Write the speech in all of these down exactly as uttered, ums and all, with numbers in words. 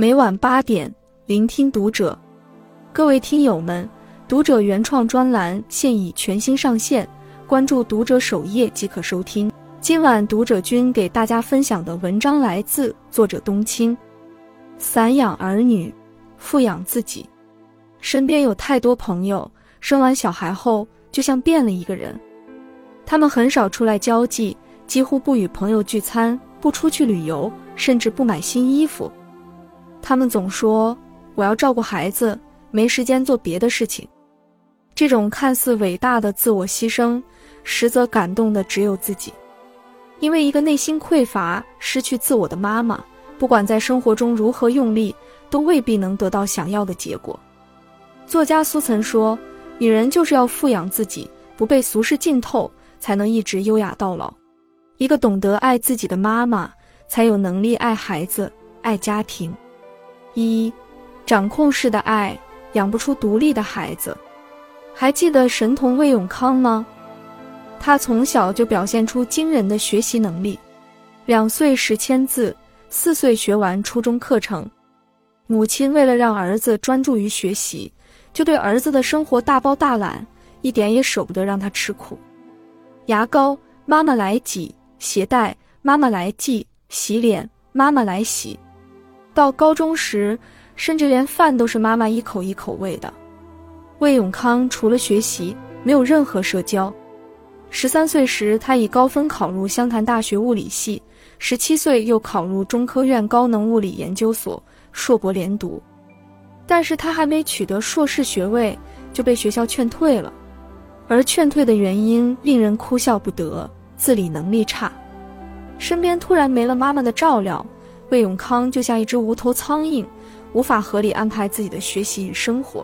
每晚八点，聆听读者。各位听友们，读者原创专栏现已全新上线，关注读者首页即可收听。今晚读者君给大家分享的文章来自作者冬青。散养儿女，富养自己。身边有太多朋友，生完小孩后就像变了一个人。他们很少出来交际，几乎不与朋友聚餐，不出去旅游，甚至不买新衣服。他们总说，我要照顾孩子，没时间做别的事情。这种看似伟大的自我牺牲，实则感动的只有自己。因为一个内心匮乏、失去自我的妈妈，不管在生活中如何用力，都未必能得到想要的结果。作家苏岑说，女人就是要富养自己，不被俗世浸透，才能一直优雅到老。一个懂得爱自己的妈妈，才有能力爱孩子、爱家庭。一，掌控式的爱养不出独立的孩子。还记得神童魏永康吗？他从小就表现出惊人的学习能力，两岁识千字，四岁学完初中课程。母亲为了让儿子专注于学习，就对儿子的生活大包大揽，一点也舍不得让他吃苦。牙膏妈妈来挤，鞋带妈妈来系，洗脸妈妈来洗。到高中时，甚至连饭都是妈妈一口一口喂的。魏永康除了学习，没有任何社交。十三岁时，他以高分考入湘潭大学物理系；十七岁又考入中科院高能物理研究所，硕博连读。但是他还没取得硕士学位，就被学校劝退了。而劝退的原因令人哭笑不得：自理能力差。身边突然没了妈妈的照料，魏永康就像一只无头苍蝇，无法合理安排自己的学习与生活。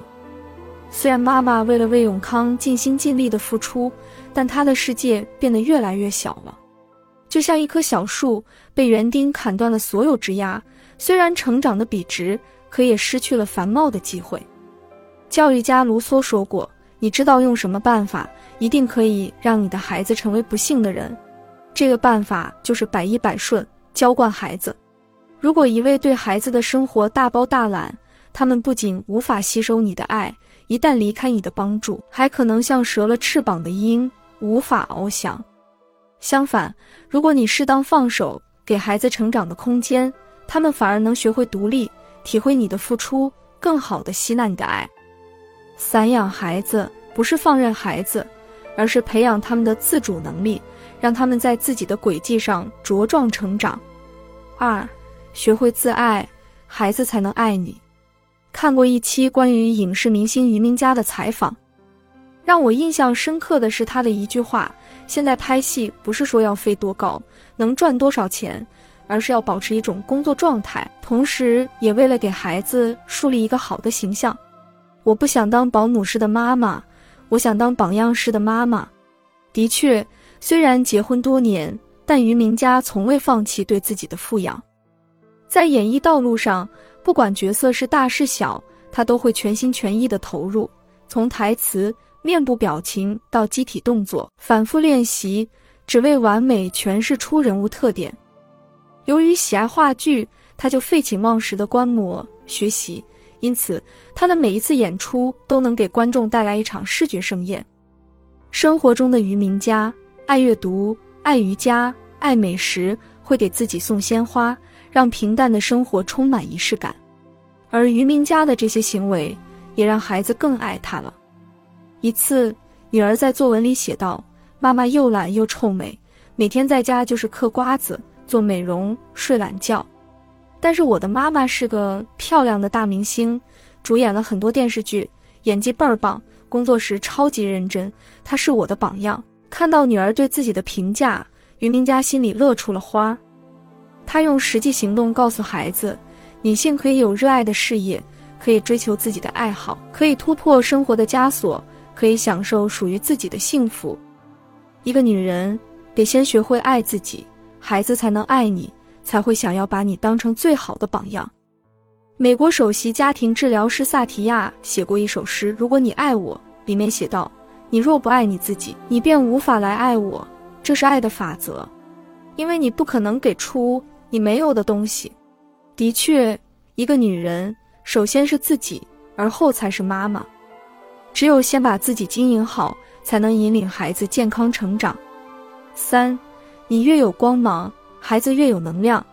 虽然妈妈为了魏永康尽心尽力的付出，但他的世界变得越来越小了。就像一棵小树被园丁砍断了所有枝桠，虽然成长的笔直，可也失去了繁茂的机会。教育家卢梭说过，你知道用什么办法，一定可以让你的孩子成为不幸的人。这个办法就是百依百顺，娇惯孩子。如果一味对孩子的生活大包大揽，他们不仅无法吸收你的爱，一旦离开你的帮助，还可能像折了翅膀的鹰，无法翱翔。相反，如果你适当放手，给孩子成长的空间，他们反而能学会独立，体会你的付出，更好地吸纳你的爱。散养孩子，不是放任孩子，而是培养他们的自主能力，让他们在自己的轨迹上茁壮成长。二，学会自爱，孩子才能爱你。看过一期关于影视明星俞明嘉的采访，让我印象深刻的是他的一句话：现在拍戏不是说要飞多高，能赚多少钱，而是要保持一种工作状态，同时也为了给孩子树立一个好的形象。我不想当保姆式的妈妈，我想当榜样式的妈妈。的确，虽然结婚多年，但俞明嘉从未放弃对自己的富养。在演艺道路上，不管角色是大是小，他都会全心全意的投入，从台词、面部表情到机体动作，反复练习，只为完美诠释出人物特点。由于喜爱话剧，他就废寝忘食的观摩学习，因此他的每一次演出都能给观众带来一场视觉盛宴。生活中的俞明嘉，爱阅读，爱瑜伽，爱美食，会给自己送鲜花，让平淡的生活充满仪式感。而俞明嘉的这些行为也让孩子更爱他了。一次，女儿在作文里写道，妈妈又懒又臭美，每天在家就是嗑瓜子，做美容，睡懒觉。但是我的妈妈是个漂亮的大明星，主演了很多电视剧，演技倍儿棒，工作时超级认真，她是我的榜样。看到女儿对自己的评价，俞明嘉心里乐出了花。他用实际行动告诉孩子，女性可以有热爱的事业，可以追求自己的爱好，可以突破生活的枷锁，可以享受属于自己的幸福。一个女人得先学会爱自己，孩子才能爱你，才会想要把你当成最好的榜样。美国首席家庭治疗师萨提亚写过一首诗《如果你爱我》，里面写道，你若不爱你自己，你便无法来爱我，这是爱的法则。因为你不可能给出你没有的东西。的确，一个女人首先是自己，而后才是妈妈。只有先把自己经营好，才能引领孩子健康成长。三，你越有光芒，孩子越有能量。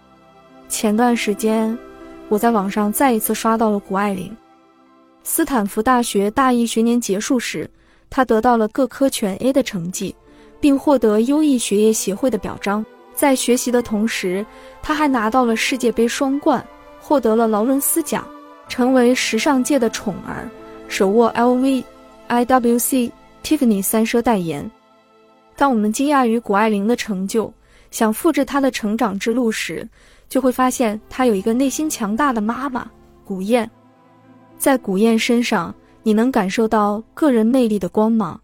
前段时间，我在网上再一次刷到了谷爱凌。斯坦福大学大一学年结束时，她得到了各科全 A 的成绩，并获得优异学业协会的表彰。在学习的同时，她还拿到了世界杯双冠，获得了劳伦斯奖，成为时尚界的宠儿，手握 L V、I W C、Tiffany 三奢代言。当我们惊讶于谷爱凌的成就，想复制她的成长之路时，就会发现她有一个内心强大的妈妈——谷燕。在谷燕身上，你能感受到个人魅力的光芒。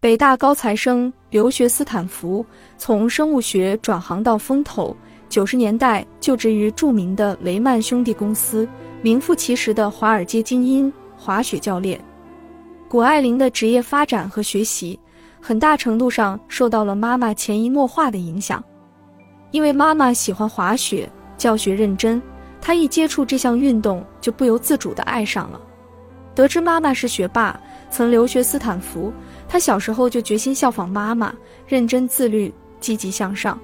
北大高材生留学斯坦福，从生物学转行到风投，九十年代就职于著名的雷曼兄弟公司，名副其实的华尔街精英滑雪教练。谷爱凌的职业发展和学习，很大程度上受到了妈妈潜移默化的影响。因为妈妈喜欢滑雪，教学认真，她一接触这项运动就不由自主地爱上了。得知妈妈是学霸，曾留学斯坦福，她小时候就决心效仿妈妈，认真自律，积极向上。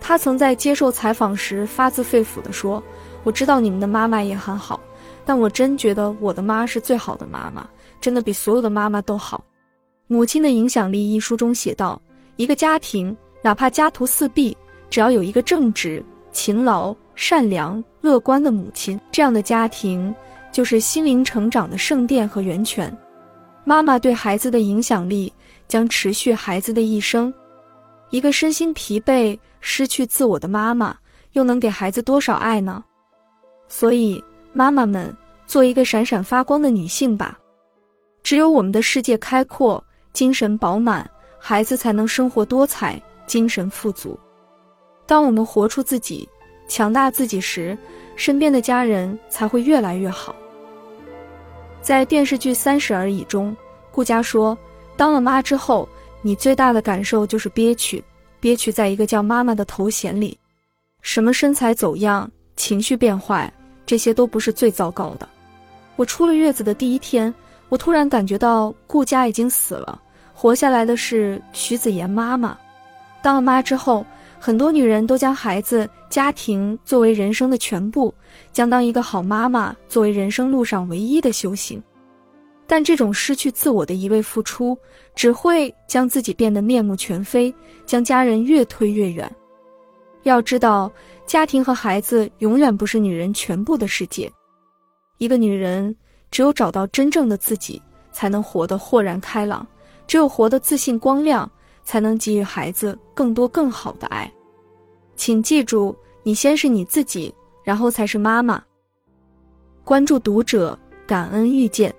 她曾在接受采访时发自肺腑地说：“我知道你们的妈妈也很好，但我真觉得我的妈是最好的妈妈，真的比所有的妈妈都好。”《母亲的影响力》一书中写道：“一个家庭，哪怕家徒四壁，只要有一个正直、勤劳、善良、乐观的母亲，这样的家庭就是心灵成长的圣殿和源泉。”妈妈对孩子的影响力将持续孩子的一生。一个身心疲惫、失去自我的妈妈，又能给孩子多少爱呢？所以，妈妈们，做一个闪闪发光的女性吧。只有我们的世界开阔，精神饱满，孩子才能生活多彩，精神富足。当我们活出自己，强大自己时，身边的家人才会越来越好。在电视剧《三十而已》中，顾佳说：“当了妈之后，你最大的感受就是憋屈，憋屈在一个叫妈妈的头衔里。什么身材走样、情绪变坏，这些都不是最糟糕的。我出了月子的第一天，我突然感觉到顾佳已经死了，活下来的是徐子言妈妈。”当了妈之后，很多女人都将孩子、家庭作为人生的全部，将当一个好妈妈作为人生路上唯一的修行。但这种失去自我的一味付出，只会将自己变得面目全非，将家人越推越远。要知道，家庭和孩子永远不是女人全部的世界。一个女人只有找到真正的自己，才能活得豁然开朗，只有活得自信光亮，才能给予孩子更多更好的爱。请记住，你先是你自己，然后才是妈妈。关注读者，感恩遇见。